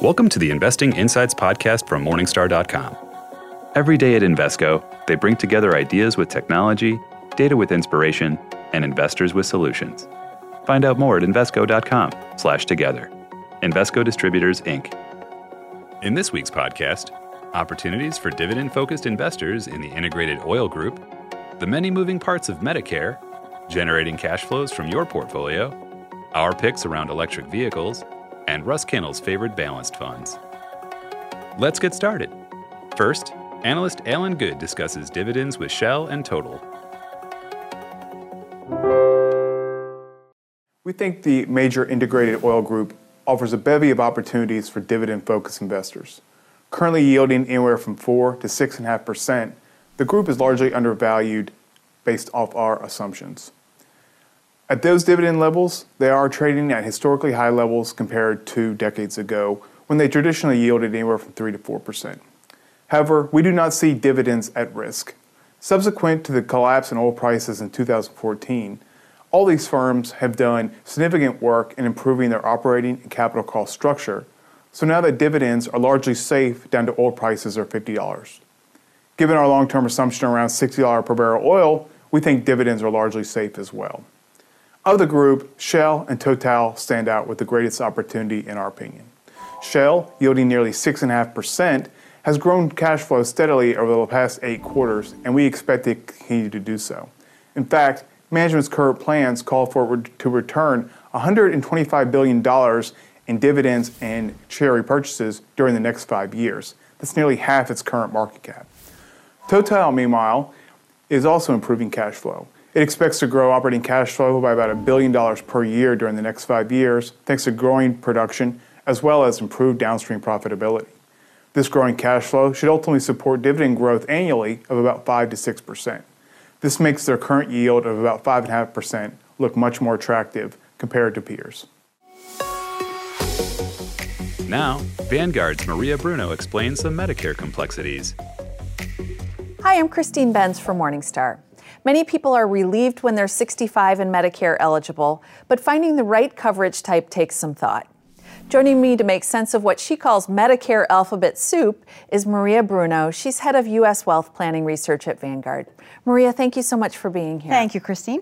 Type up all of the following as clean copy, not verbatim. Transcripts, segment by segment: Welcome to the Investing Insights podcast from Morningstar.com. Every day at Invesco, they bring together ideas with technology, data with inspiration, and investors with solutions. Find out more at Invesco.com/together. Invesco Distributors, Inc. In this week's podcast, opportunities for dividend-focused investors in the integrated oil group, the many moving parts of Medicare, generating cash flows from your portfolio, our picks around electric vehicles, and Russ Kinnel's favorite balanced funds. Let's get started. First, analyst Alan Good discusses dividends with Shell and Total. We think the major integrated oil group offers a bevy of opportunities for dividend-focused investors. Currently yielding anywhere from 4 to 6.5%, the group is largely undervalued based off our assumptions. At those dividend levels, they are trading at historically high levels compared to decades ago when they traditionally yielded anywhere from 3 to 4%. However, we do not see dividends at risk. Subsequent to the collapse in oil prices in 2014, all these firms have done significant work in improving their operating and capital cost structure. So now that dividends are largely safe down to oil prices are $50. Given our long-term assumption around $60 per barrel oil, we think dividends are largely safe as well. Of the group, Shell and Total stand out with the greatest opportunity in our opinion. Shell, yielding nearly 6.5%, has grown cash flow steadily over the past 8 quarters, and we expect it to continue to do so. In fact, management's current plans call for it to return $125 billion in dividends and share repurchases during the next 5 years. That's nearly half its current market cap. Total, meanwhile, is also improving cash flow. It expects to grow operating cash flow by about $1 billion per year during the next 5 years, thanks to growing production as well as improved downstream profitability. This growing cash flow should ultimately support dividend growth annually of about 5 to 6%. This makes their current yield of about 5.5% look much more attractive compared to peers. Now, Vanguard's Maria Bruno explains some Medicare complexities. Hi, I'm Christine Benz from Morningstar. Many people are relieved when they're 65 and Medicare eligible, but finding the right coverage type takes some thought. Joining me to make sense of what she calls Medicare alphabet soup is Maria Bruno. She's head of U.S. Wealth Planning Research at Vanguard. Maria, thank you so much for being here. Thank you, Christine.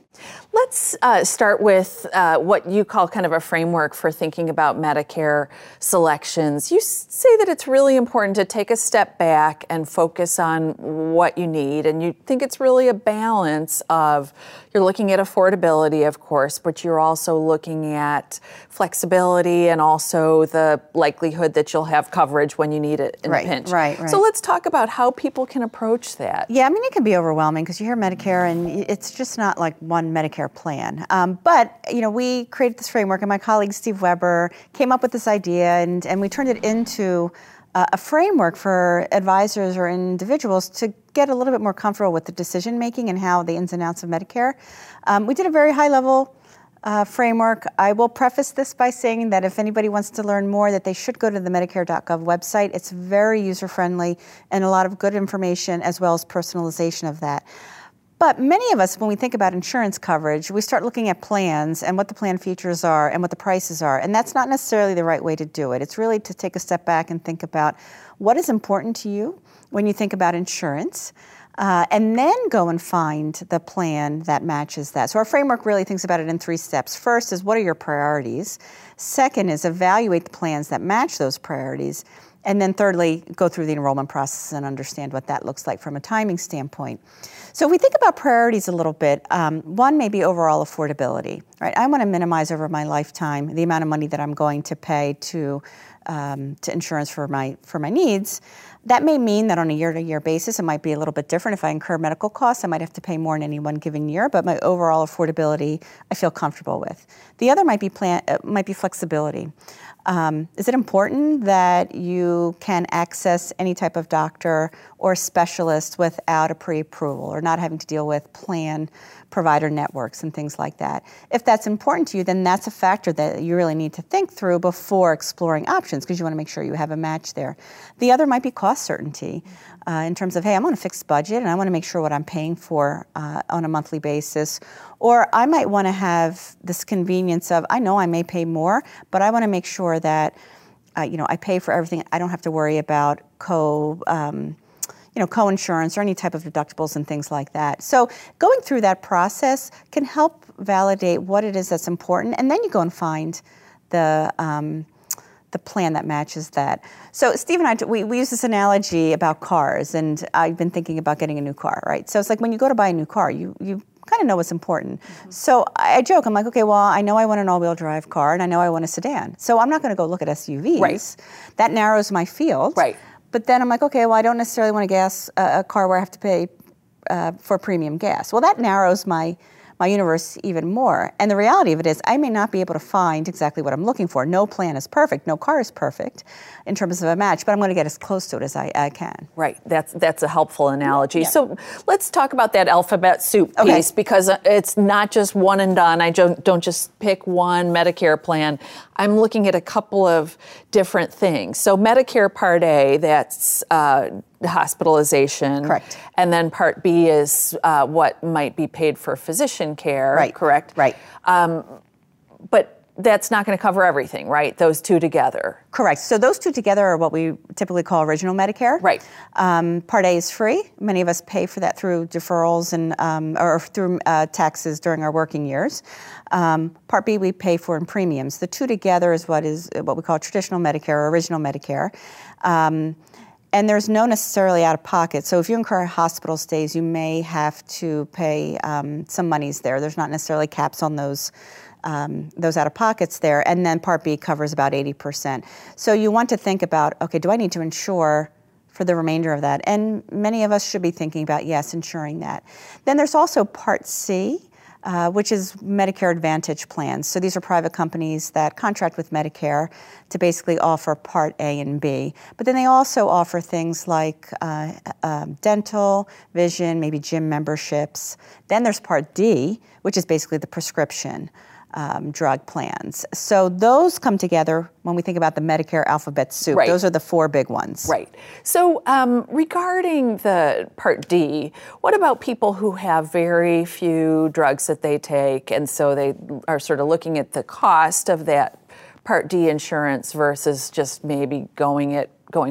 Let's start with what you call kind of a framework for thinking about Medicare selections. You say that it's really important to take a step back and focus on what you need, and you think it's really a balance of you're looking at affordability, of course, but you're also looking at flexibility and also the likelihood that you'll have coverage when you need it in a pinch. Right. So let's talk about how people can approach that. Yeah, I mean, it can be overwhelming because you hear Medicare and it's just not like one Medicare plan. But, you know, we created this framework and my colleague Steve Weber came up with this idea and we turned it into a framework for advisors or individuals to get a little bit more comfortable with the decision making and how the ins and outs of Medicare. We did a very high level framework. I will preface this by saying that if anybody wants to learn more, that they should go to the Medicare.gov website. It's very user-friendly and a lot of good information as well as personalization of that. But many of us, when we think about insurance coverage, we start looking at plans and what the plan features are and what the prices are. And that's not necessarily the right way to do it. It's really to take a step back and think about what is important to you when you think about insurance. And then go and find the plan that matches that. So our framework really thinks about it in 3 steps. First is what are your priorities? Second is evaluate the plans that match those priorities. And then thirdly, go through the enrollment process and understand what that looks like from a timing standpoint. So if we think about priorities a little bit, one may be overall affordability, right? I want to minimize over my lifetime the amount of money that I'm going to pay to insurance for my needs. That may mean that on a year-to-year basis, it might be a little bit different. If I incur medical costs, I might have to pay more in any one given year, but my overall affordability, I feel comfortable with. The other might be flexibility. Is it important that you can access any type of doctor or specialist without a pre-approval or not having to deal with plan provider networks and things like that? If that's important to you, then that's a factor that you really need to think through before exploring options because you want to make sure you have a match there. The other might be cost certainty in terms of, hey, I'm on a fixed budget and I want to make sure what I'm paying for on a monthly basis. Or I might want to have this convenience of, I know I may pay more, but I want to make sure that you know, I pay for everything. I don't have to worry about co-insurance or any type of deductibles and things like that. So going through that process can help validate what it is that's important, and then you go and find the plan that matches that. So Steve and I, we use this analogy about cars, and I've been thinking about getting a new car, right? So it's like when you go to buy a new car, you kind of know what's important. Mm-hmm. So I joke, I'm like, okay, well, I know I want an all-wheel drive car, and I know I want a sedan. So I'm not going to go look at SUVs. Right. That narrows my field. Right. But then I'm like, okay, well, I don't necessarily want to gas a car where I have to pay for premium gas. Well, that narrows my universe even more. And the reality of it is I may not be able to find exactly what I'm looking for. No plan is perfect. No car is perfect in terms of a match, but I'm going to get as close to it as I can. Right. That's a helpful analogy. Yeah. So let's talk about that alphabet soup piece, because it's not just one and done. I don't just pick one Medicare plan. I'm looking at a couple of different things. So Medicare Part A, that's hospitalization. Correct. And then Part B is what might be paid for physician care. Right. Correct? Right. But that's not going to cover everything, right? Those two together. Correct. So those two together are what we typically call original Medicare. Right. Part A is free. Many of us pay for that through deferrals and or through taxes during our working years. Part B we pay for in premiums. The two together is what we call traditional Medicare or original Medicare. And there's no necessarily out of pocket. So if you incur hospital stays, you may have to pay some monies there. There's not necessarily caps on those out of pockets there. And then Part B covers about 80%. So you want to think about, okay, do I need to insure for the remainder of that? And many of us should be thinking about, yes, insuring that. Then there's also Part C, which is Medicare Advantage plans. So these are private companies that contract with Medicare to basically offer Part A and B. But then they also offer things like dental, vision, maybe gym memberships. Then there's Part D, which is basically the prescription drug plans. So those come together when we think about the Medicare alphabet soup. Right. Those are the four big ones. Right. So regarding the Part D, what about people who have very few drugs that they take, and so they are sort of looking at the cost of that Part D insurance versus just maybe going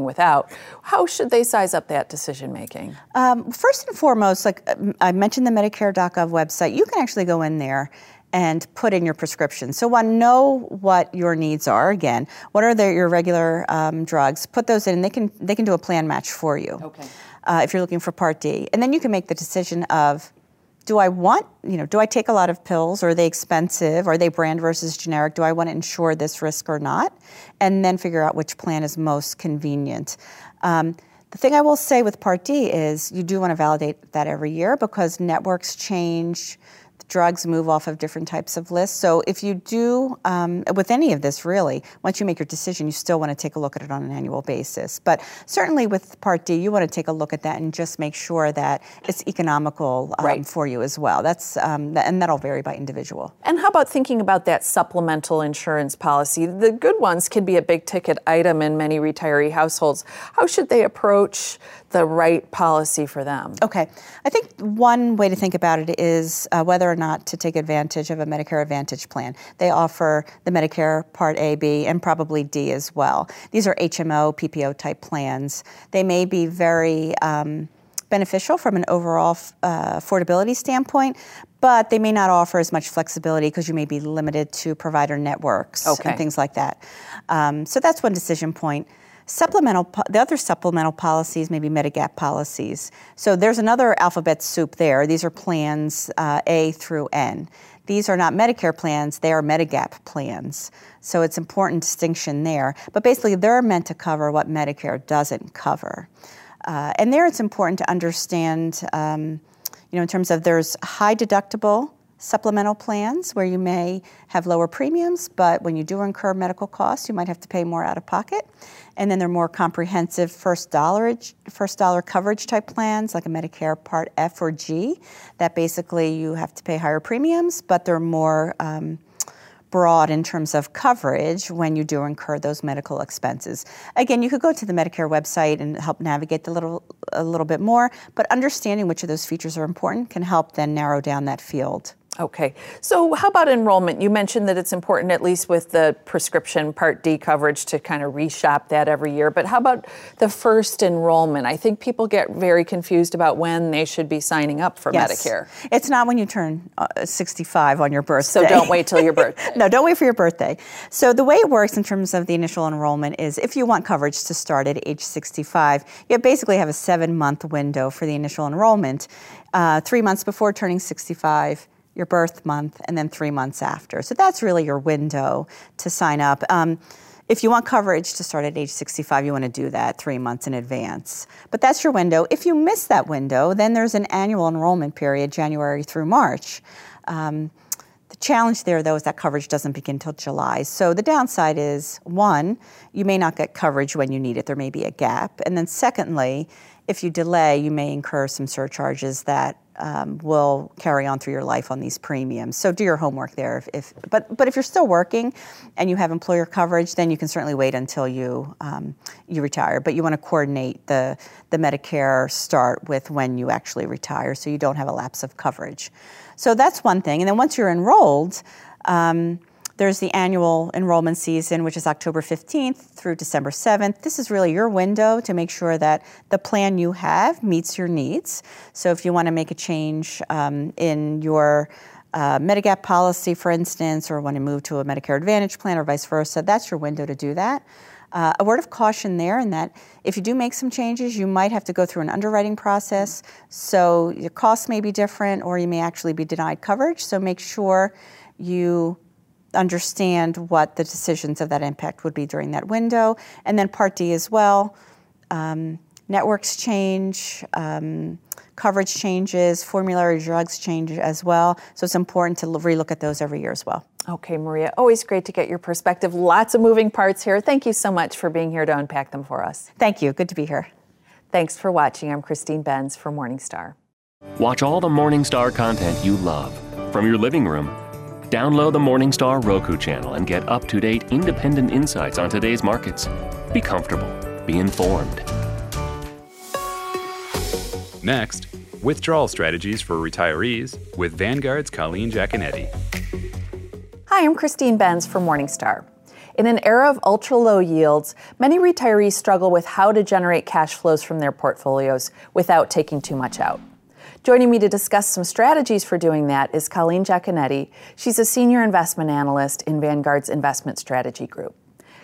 without? How should they size up that decision making? First and foremost, like I mentioned the Medicare.gov website, you can actually go in there and put in your prescription. So one, know what your needs are. Again, what are your regular drugs? Put those in, and they can do a plan match for you. Okay. If you're looking for Part D, and then you can make the decision of, do I take a lot of pills? Or are they expensive? Are they brand versus generic? Do I want to insure this risk or not? And then figure out which plan is most convenient. The thing I will say with Part D is you do want to validate that every year, because networks change. Drugs move off of different types of lists. So if you do, with any of this really, once you make your decision, you still want to take a look at it on an annual basis. But certainly with Part D, you want to take a look at that and just make sure that it's economical for you as well. That's and that'll vary by individual. And how about thinking about that supplemental insurance policy? The good ones can be a big ticket item in many retiree households. How should they approach the right policy for them? Okay. I think one way to think about it is whether or not to take advantage of a Medicare Advantage plan. They offer the Medicare Part A, B, and probably D as well. These are HMO, PPO type plans. They may be very beneficial from an overall affordability standpoint, but they may not offer as much flexibility because you may be limited to provider networks and things like that. So that's one decision point. The other supplemental policies may be Medigap policies. So there's another alphabet soup there. These are plans A through N. These are not Medicare plans, they are Medigap plans. So it's an important distinction there. But basically they're meant to cover what Medicare doesn't cover. And there it's important to understand, in terms of there's high deductible supplemental plans where you may have lower premiums, but when you do incur medical costs, you might have to pay more out of pocket. And then there are more comprehensive first dollar coverage type plans like a Medicare Part F or G that basically you have to pay higher premiums, but they're more broad in terms of coverage when you do incur those medical expenses. Again, you could go to the Medicare website and help navigate a little bit more, but understanding which of those features are important can help then narrow down that field. Okay. So how about enrollment? You mentioned that it's important, at least with the prescription Part D coverage, to kind of reshop that every year. But how about the first enrollment? I think people get very confused about when they should be signing up for Medicare. It's not when you turn 65 on your birthday. So don't wait till your birthday. No, don't wait for your birthday. So the way it works in terms of the initial enrollment is if you want coverage to start at age 65, you basically have a 7-month window for the initial enrollment, 3 months before turning 65, your birth month, and then 3 months after. So that's really your window to sign up. If you want coverage to start at age 65, you want to do that 3 months in advance. But that's your window. If you miss that window, then there's an annual enrollment period, January through March. The challenge there, though, is that coverage doesn't begin until July. So the downside is, one, you may not get coverage when you need it. There may be a gap. And then secondly, if you delay, you may incur some surcharges that will carry on through your life on these premiums. So do your homework there. But if you're still working and you have employer coverage, then you can certainly wait until you you retire. But you want to coordinate the Medicare start with when you actually retire, so you don't have a lapse of coverage. So that's one thing. And then once you're enrolled, there's the annual enrollment season, which is October 15th through December 7th. This is really your window to make sure that the plan you have meets your needs. So if you want to make a change in your Medigap policy, for instance, or want to move to a Medicare Advantage plan or vice versa, that's your window to do that. A word of caution there in that if you do make some changes, you might have to go through an underwriting process. So your costs may be different, or you may actually be denied coverage. So make sure you understand what the decisions of that impact would be during that window. And then Part D as well, networks change, coverage changes, formulary drugs change as well. So it's important to relook at those every year as well. Okay, Maria, always great to get your perspective. Lots of moving parts here. Thank you so much for being here to unpack them for us. Thank you. Good to be here. Thanks for watching. I'm Christine Benz for Morningstar. Watch all the Morningstar content you love from your living room. Download the Morningstar Roku channel and get up-to-date, independent insights on today's markets. Be comfortable. Be informed. Next, withdrawal strategies for retirees with Vanguard's Colleen Giaconetti. Hi, I'm Christine Benz for Morningstar. In an era of ultra-low yields, many retirees struggle with how to generate cash flows from their portfolios without taking too much out. Joining me to discuss some strategies for doing that is Colleen Giaconetti. She's a senior investment analyst in Vanguard's Investment Strategy Group.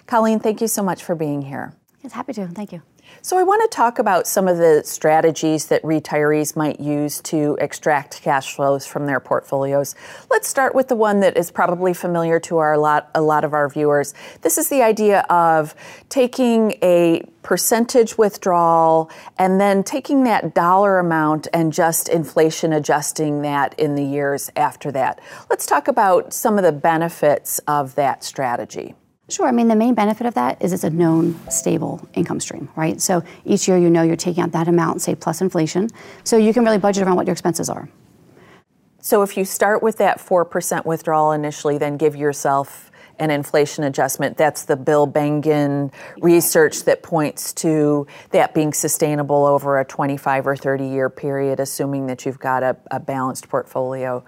Colleen, thank you so much for being here. Yes, happy to. Thank you. So I want to talk about some of the strategies that retirees might use to extract cash flows from their portfolios. Let's start with the one that is probably familiar to a lot of our viewers. This is the idea of taking a percentage withdrawal and then taking that dollar amount and just inflation adjusting that in the years after that. Let's talk about some of the benefits of that strategy. Sure. I mean, the main benefit of that is it's a known, stable income stream, right? So each year you know you're taking out that amount, say, plus inflation. So you can really budget around what your expenses are. So if you start with that 4% withdrawal initially, then give yourself an inflation adjustment. That's the Bill Bengen research that points to that being sustainable over a 25 or 30-year period, assuming that you've got a balanced portfolio.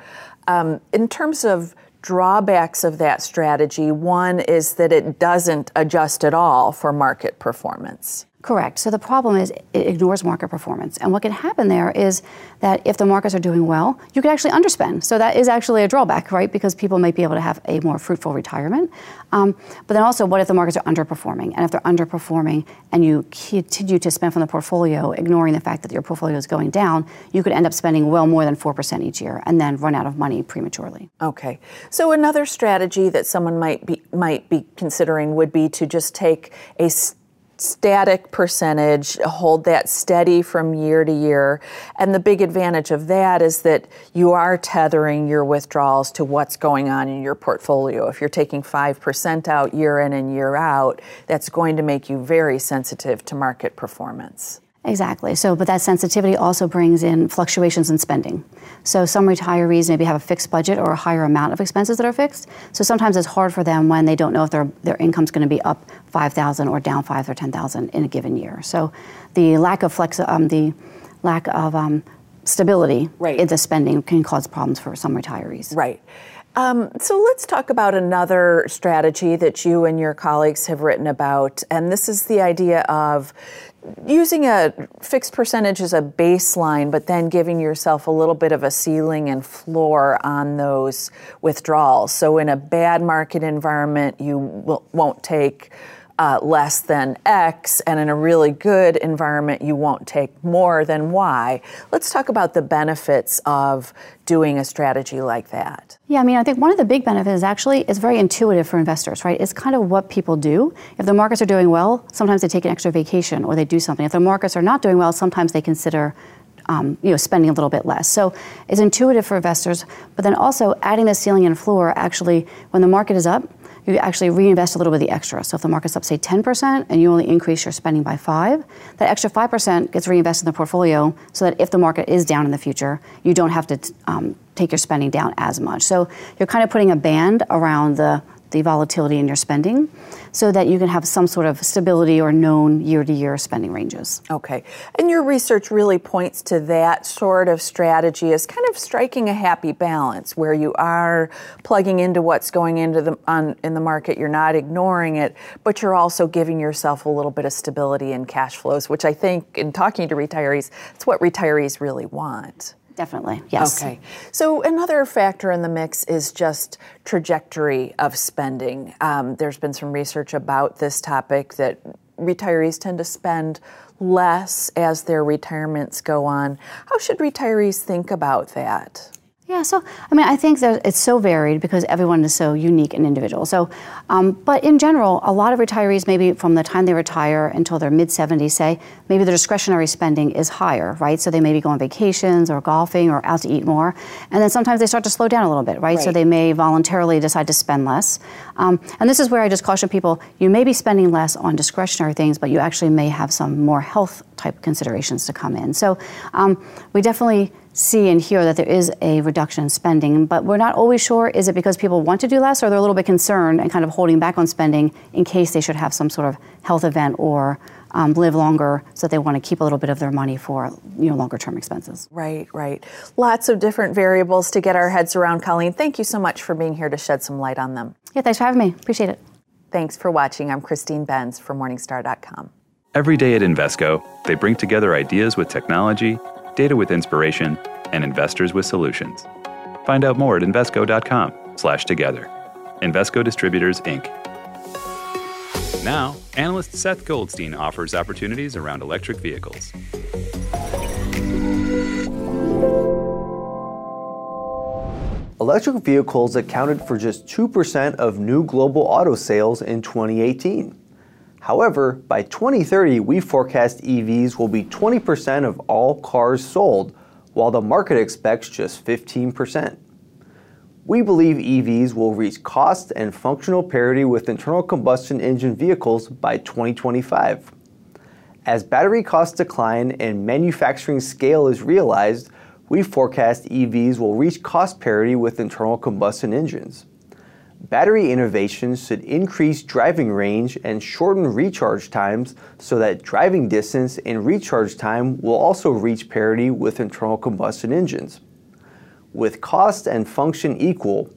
In terms of drawbacks of that strategy, one is that it doesn't adjust at all for market performance. Correct. So the problem is it ignores market performance. And what can happen there is that if the markets are doing well, you can actually underspend. So that is actually a drawback, right? Because people might be able to have a more fruitful retirement. But then also, what if the markets are underperforming? And if they're underperforming and you continue to spend from the portfolio, ignoring the fact that your portfolio is going down, you could end up spending well more than 4% each year and then run out of money prematurely. Okay. So another strategy that someone might be considering would be to just take a static percentage, hold that steady from year to year. And the big advantage of that is that you are tethering your withdrawals to what's going on in your portfolio. If you're taking 5% out year in and year out, that's going to make you very sensitive to market performance. Exactly. So, but that sensitivity also brings in fluctuations in spending. So some retirees maybe have a fixed budget or a higher amount of expenses that are fixed. So sometimes it's hard for them when they don't know if their income's going to be up $5,000 or down $5,000 or $10,000 in a given year. So the lack of stability in the spending can cause problems for some retirees. Right. So let's talk about another strategy that you and your colleagues have written about, and this is the idea of using a fixed percentage as a baseline, but then giving yourself a little bit of a ceiling and floor on those withdrawals. So in a bad market environment, you won't take less than X, and in a really good environment, you won't take more than Y. Let's talk about the benefits of doing a strategy like that. Yeah, I mean, I think one of the big benefits actually is very intuitive for investors, right? It's kind of what people do. If the markets are doing well, sometimes they take an extra vacation or they do something. If the markets are not doing well, sometimes they consider spending a little bit less. So it's intuitive for investors, but then also adding the ceiling and floor actually, when the market is up, you actually reinvest a little bit of the extra. So if the market's up, say, 10%, and you only increase your spending by 5%, that extra 5% gets reinvested in the portfolio so that if the market is down in the future, you don't have to take your spending down as much. So you're kind of putting a band around the volatility in your spending so that you can have some sort of stability or known year-to-year spending ranges. Okay. And your research really points to that sort of strategy as kind of striking a happy balance where you are plugging into what's going into in the market, you're not ignoring it, but you're also giving yourself a little bit of stability in cash flows, which I think in talking to retirees, it's what retirees really want. Definitely, yes. Okay. So another factor in the mix is just trajectory of spending. There's been some research about this topic that retirees tend to spend less as their retirements go on. How should retirees think about that? Yeah, so, I mean, I think that it's so varied because everyone is so unique and individual. So, but in general, a lot of retirees, maybe from the time they retire until their mid-70s, say, maybe their discretionary spending is higher, right? So they maybe go on vacations or golfing or out to eat more. And then sometimes they start to slow down a little bit, right? So they may voluntarily decide to spend less. And this is where I just caution people, you may be spending less on discretionary things, but you actually may have some more health-type considerations to come in. So we definitely see and hear that there is a reduction in spending, but we're not always sure, is it because people want to do less or they're a little bit concerned and kind of holding back on spending in case they should have some sort of health event or live longer, so they want to keep a little bit of their money for longer-term expenses. Right, right. Lots of different variables to get our heads around. Colleen, thank you so much for being here to shed some light on them. Yeah, thanks for having me. Appreciate it. Thanks for watching. I'm Christine Benz for Morningstar.com. Every day at Invesco, they bring together ideas with technology, data with inspiration, and investors with solutions. Find out more at Invesco.com/together. Invesco Distributors, Inc. Now, analyst Seth Goldstein offers opportunities around electric vehicles. Electric vehicles accounted for just 2% of new global auto sales in 2018. However, by 2030, we forecast EVs will be 20% of all cars sold, while the market expects just 15%. We believe EVs will reach cost and functional parity with internal combustion engine vehicles by 2025. As battery costs decline and manufacturing scale is realized, we forecast EVs will reach cost parity with internal combustion engines. Battery innovations should increase driving range and shorten recharge times so that driving distance and recharge time will also reach parity with internal combustion engines. With cost and function equal,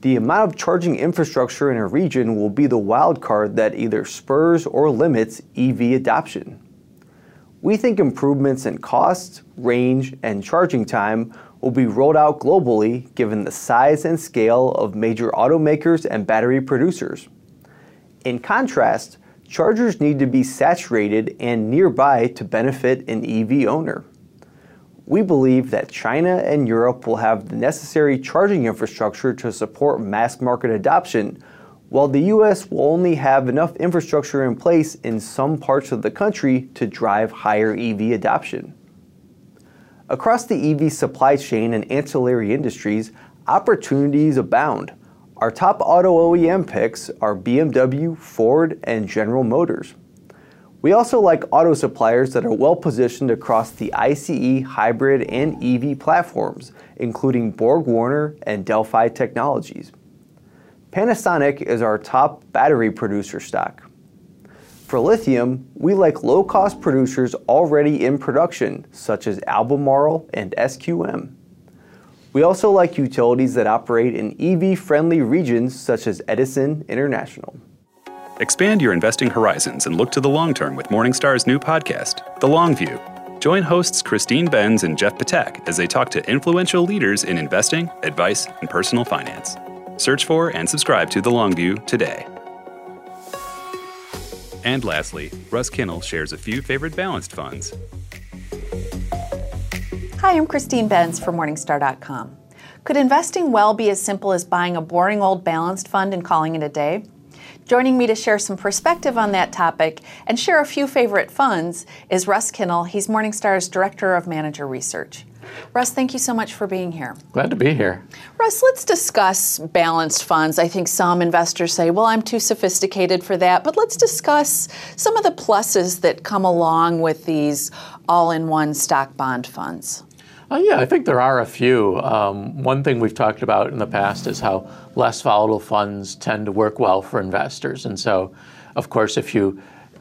the amount of charging infrastructure in a region will be the wild card that either spurs or limits EV adoption. We think improvements in cost, range, and charging time will be rolled out globally given the size and scale of major automakers and battery producers. In contrast, chargers need to be saturated and nearby to benefit an EV owner. We believe that China and Europe will have the necessary charging infrastructure to support mass market adoption, while the US will only have enough infrastructure in place in some parts of the country to drive higher EV adoption. Across the EV supply chain and ancillary industries, opportunities abound. Our top auto OEM picks are BMW, Ford, and General Motors. We also like auto suppliers that are well positioned across the ICE, hybrid, and EV platforms, including BorgWarner and Delphi Technologies. Panasonic is our top battery producer stock. For lithium, we like low-cost producers already in production, such as Albemarle and SQM. We also like utilities that operate in EV-friendly regions, such as Edison International. Expand your investing horizons and look to the long term with Morningstar's new podcast, The Long View. Join hosts Christine Benz and Jeff Patek as they talk to influential leaders in investing, advice, and personal finance. Search for and subscribe to The Long View today. And lastly, Russ Kinnel shares a few favorite balanced funds. Hi, I'm Christine Benz for Morningstar.com. Could investing well be as simple as buying a boring old balanced fund and calling it a day? Joining me to share some perspective on that topic and share a few favorite funds is Russ Kinnel. He's Morningstar's Director of Manager Research. Russ, thank you so much for being here. Glad to be here. Russ, let's discuss balanced funds. I think some investors say, well, I'm too sophisticated for that, but let's discuss some of the pluses that come along with these all-in-one stock bond funds. Yeah, I think there are a few. One thing we've talked about in the past is how less volatile funds tend to work well for investors. And so, of course, if you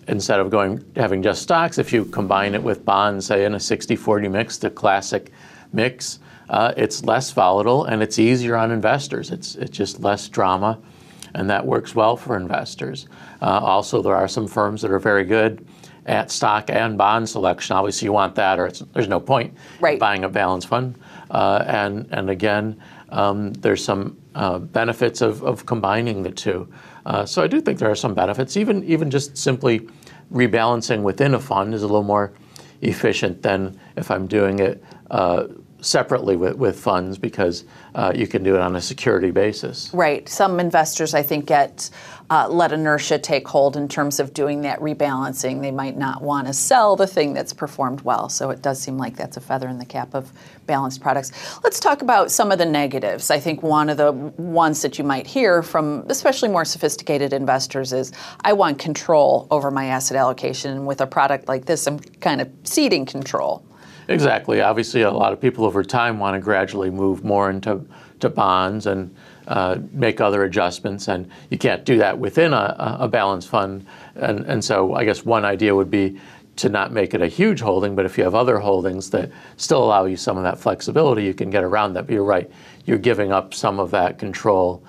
instead of having just stocks, if you combine it with bonds, say in a 60-40 mix, the classic mix, it's less volatile and it's easier on investors. It's just less drama, and that works well for investors. Also, there are some firms that are very good at stock and bond selection. Obviously, you want that, or there's no point in buying a balanced fund. And again, there's some benefits of combining the two. So I do think there are some benefits. Even just simply rebalancing within a fund is a little more efficient than if I'm doing it separately with funds, because you can do it on a security basis. Right. Some investors, I think, let inertia take hold in terms of doing that rebalancing. They might not want to sell the thing that's performed well. So it does seem like that's a feather in the cap of balanced products. Let's talk about some of the negatives. I think one of the ones that you might hear from especially more sophisticated investors is, I want control over my asset allocation. And with a product like this, I'm kind of ceding control. Exactly. Obviously, a lot of people over time want to gradually move more into bonds and make other adjustments, and you can't do that within a balanced fund. And so I guess one idea would be to not make it a huge holding, but if you have other holdings that still allow you some of that flexibility, you can get around that. But you're right, you're giving up some of that control,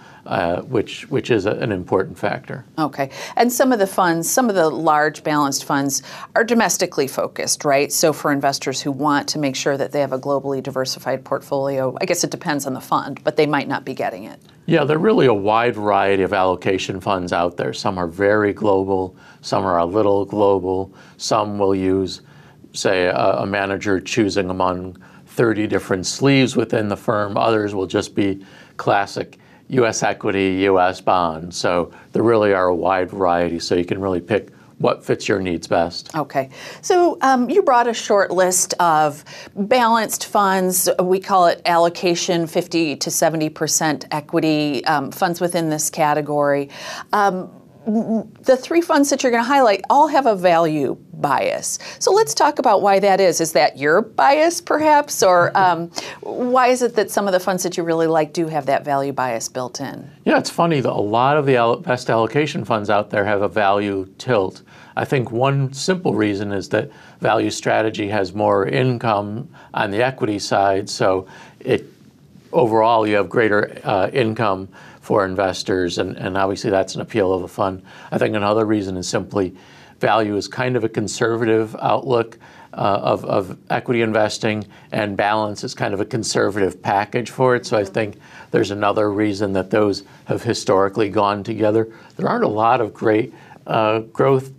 which is an important factor. Okay. And some of the funds, some of the large balanced funds are domestically focused, right? So for investors who want to make sure that they have a globally diversified portfolio, I guess it depends on the fund, but they might not be getting it. Yeah, there are really a wide variety of allocation funds out there. Some are very global, some are a little global, some will use, say, a manager choosing among 30 different sleeves within the firm. Others will just be classic U.S. equity, U.S. bonds. So there really are a wide variety, so you can really pick what fits your needs best. Okay. So you brought a short list of balanced funds. We call it allocation 50 to 70% equity, funds within this category. The three funds that you're going to highlight all have a value bias. So let's talk about why that is. Is that your bias, perhaps? Or why is it that some of the funds that you really like do have that value bias built in? Yeah, it's funny that a lot of the best allocation funds out there have a value tilt. I think one simple reason is that value strategy has more income on the equity side, so overall, you have greater income for investors, and obviously that's an appeal of the fund. I think another reason is simply value is kind of a conservative outlook of equity investing, and balance is kind of a conservative package for it. So I think there's another reason that those have historically gone together. There aren't a lot of great growth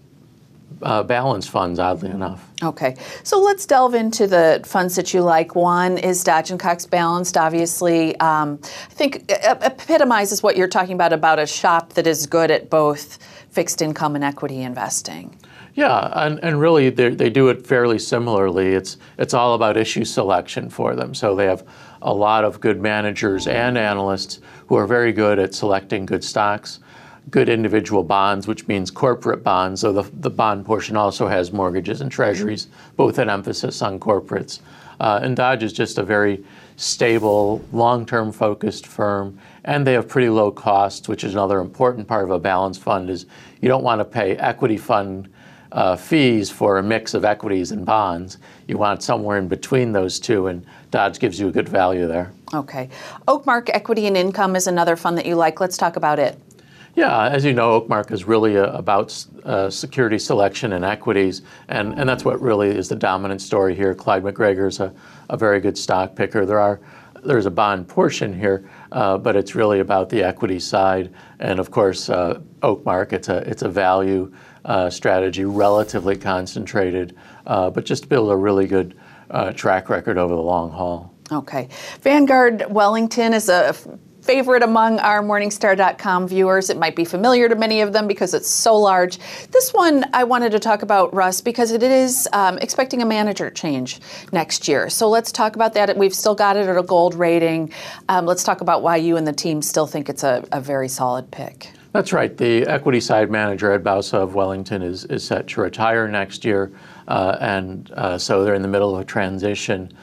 balanced funds, oddly enough. Okay. So let's delve into the funds that you like. One is Dodge and Cox Balanced, obviously. I think epitomizes what you're talking about a shop that is good at both fixed income and equity investing. Yeah, and really they do it fairly similarly. It's all about issue selection for them. So they have a lot of good managers and analysts who are very good at selecting good stocks, good individual bonds, which means corporate bonds, so the bond portion also has mortgages and treasuries, both an emphasis on corporates. And Dodge is just a very stable, long-term focused firm, and they have pretty low costs, which is another important part of a balanced fund, is you don't want to pay equity fund fees for a mix of equities and bonds. You want somewhere in between those two, and Dodge gives you a good value there. Okay. Oakmark Equity and Income is another fund that you like. Let's talk about it. Yeah, as you know, Oakmark is really about security selection and equities, and that's what really is the dominant story here. Clyde McGregor is a very good stock picker. There's a bond portion here, but it's really about the equity side. And of course, Oakmark, it's a value strategy, relatively concentrated, but just build a really good track record over the long haul. Okay. Vanguard Wellington is a favorite among our Morningstar.com viewers. It might be familiar to many of them because it's so large. This one I wanted to talk about, Russ, because it is expecting a manager change next year. So let's talk about that. We've still got it at a gold rating. Let's talk about why you and the team still think it's a very solid pick. That's right. The equity side manager, Ed Bousa of Wellington, is set to retire next year, and so they're in the middle of a transition.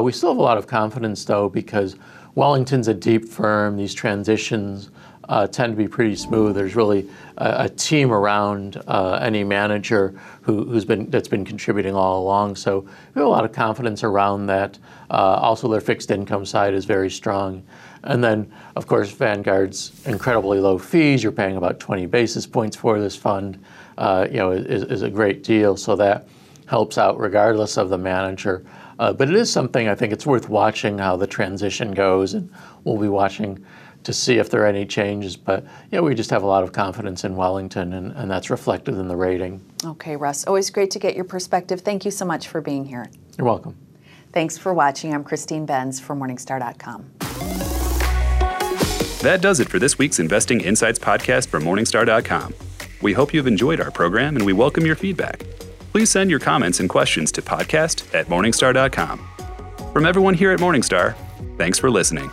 We still have a lot of confidence, though, because Wellington's a deep firm. These transitions tend to be pretty smooth. There's really a team around any manager that's been contributing all along. So we have a lot of confidence around that. Also, their fixed income side is very strong. And then, of course, Vanguard's incredibly low fees. You're paying about 20 basis points for this fund. Is a great deal. So that helps out regardless of the manager. But it is something I think it's worth watching how the transition goes, and we'll be watching to see if there are any changes. But yeah, we just have a lot of confidence in Wellington, and that's reflected in the rating. Okay, Russ, always great to get your perspective. Thank you so much for being here. You're welcome. Thanks for watching. I'm Christine Benz for Morningstar.com. That does it for this week's Investing Insights podcast from Morningstar.com. We hope you've enjoyed our program, and we welcome your feedback. Please send your comments and questions to podcast@morningstar.com. From everyone here at Morningstar, thanks for listening.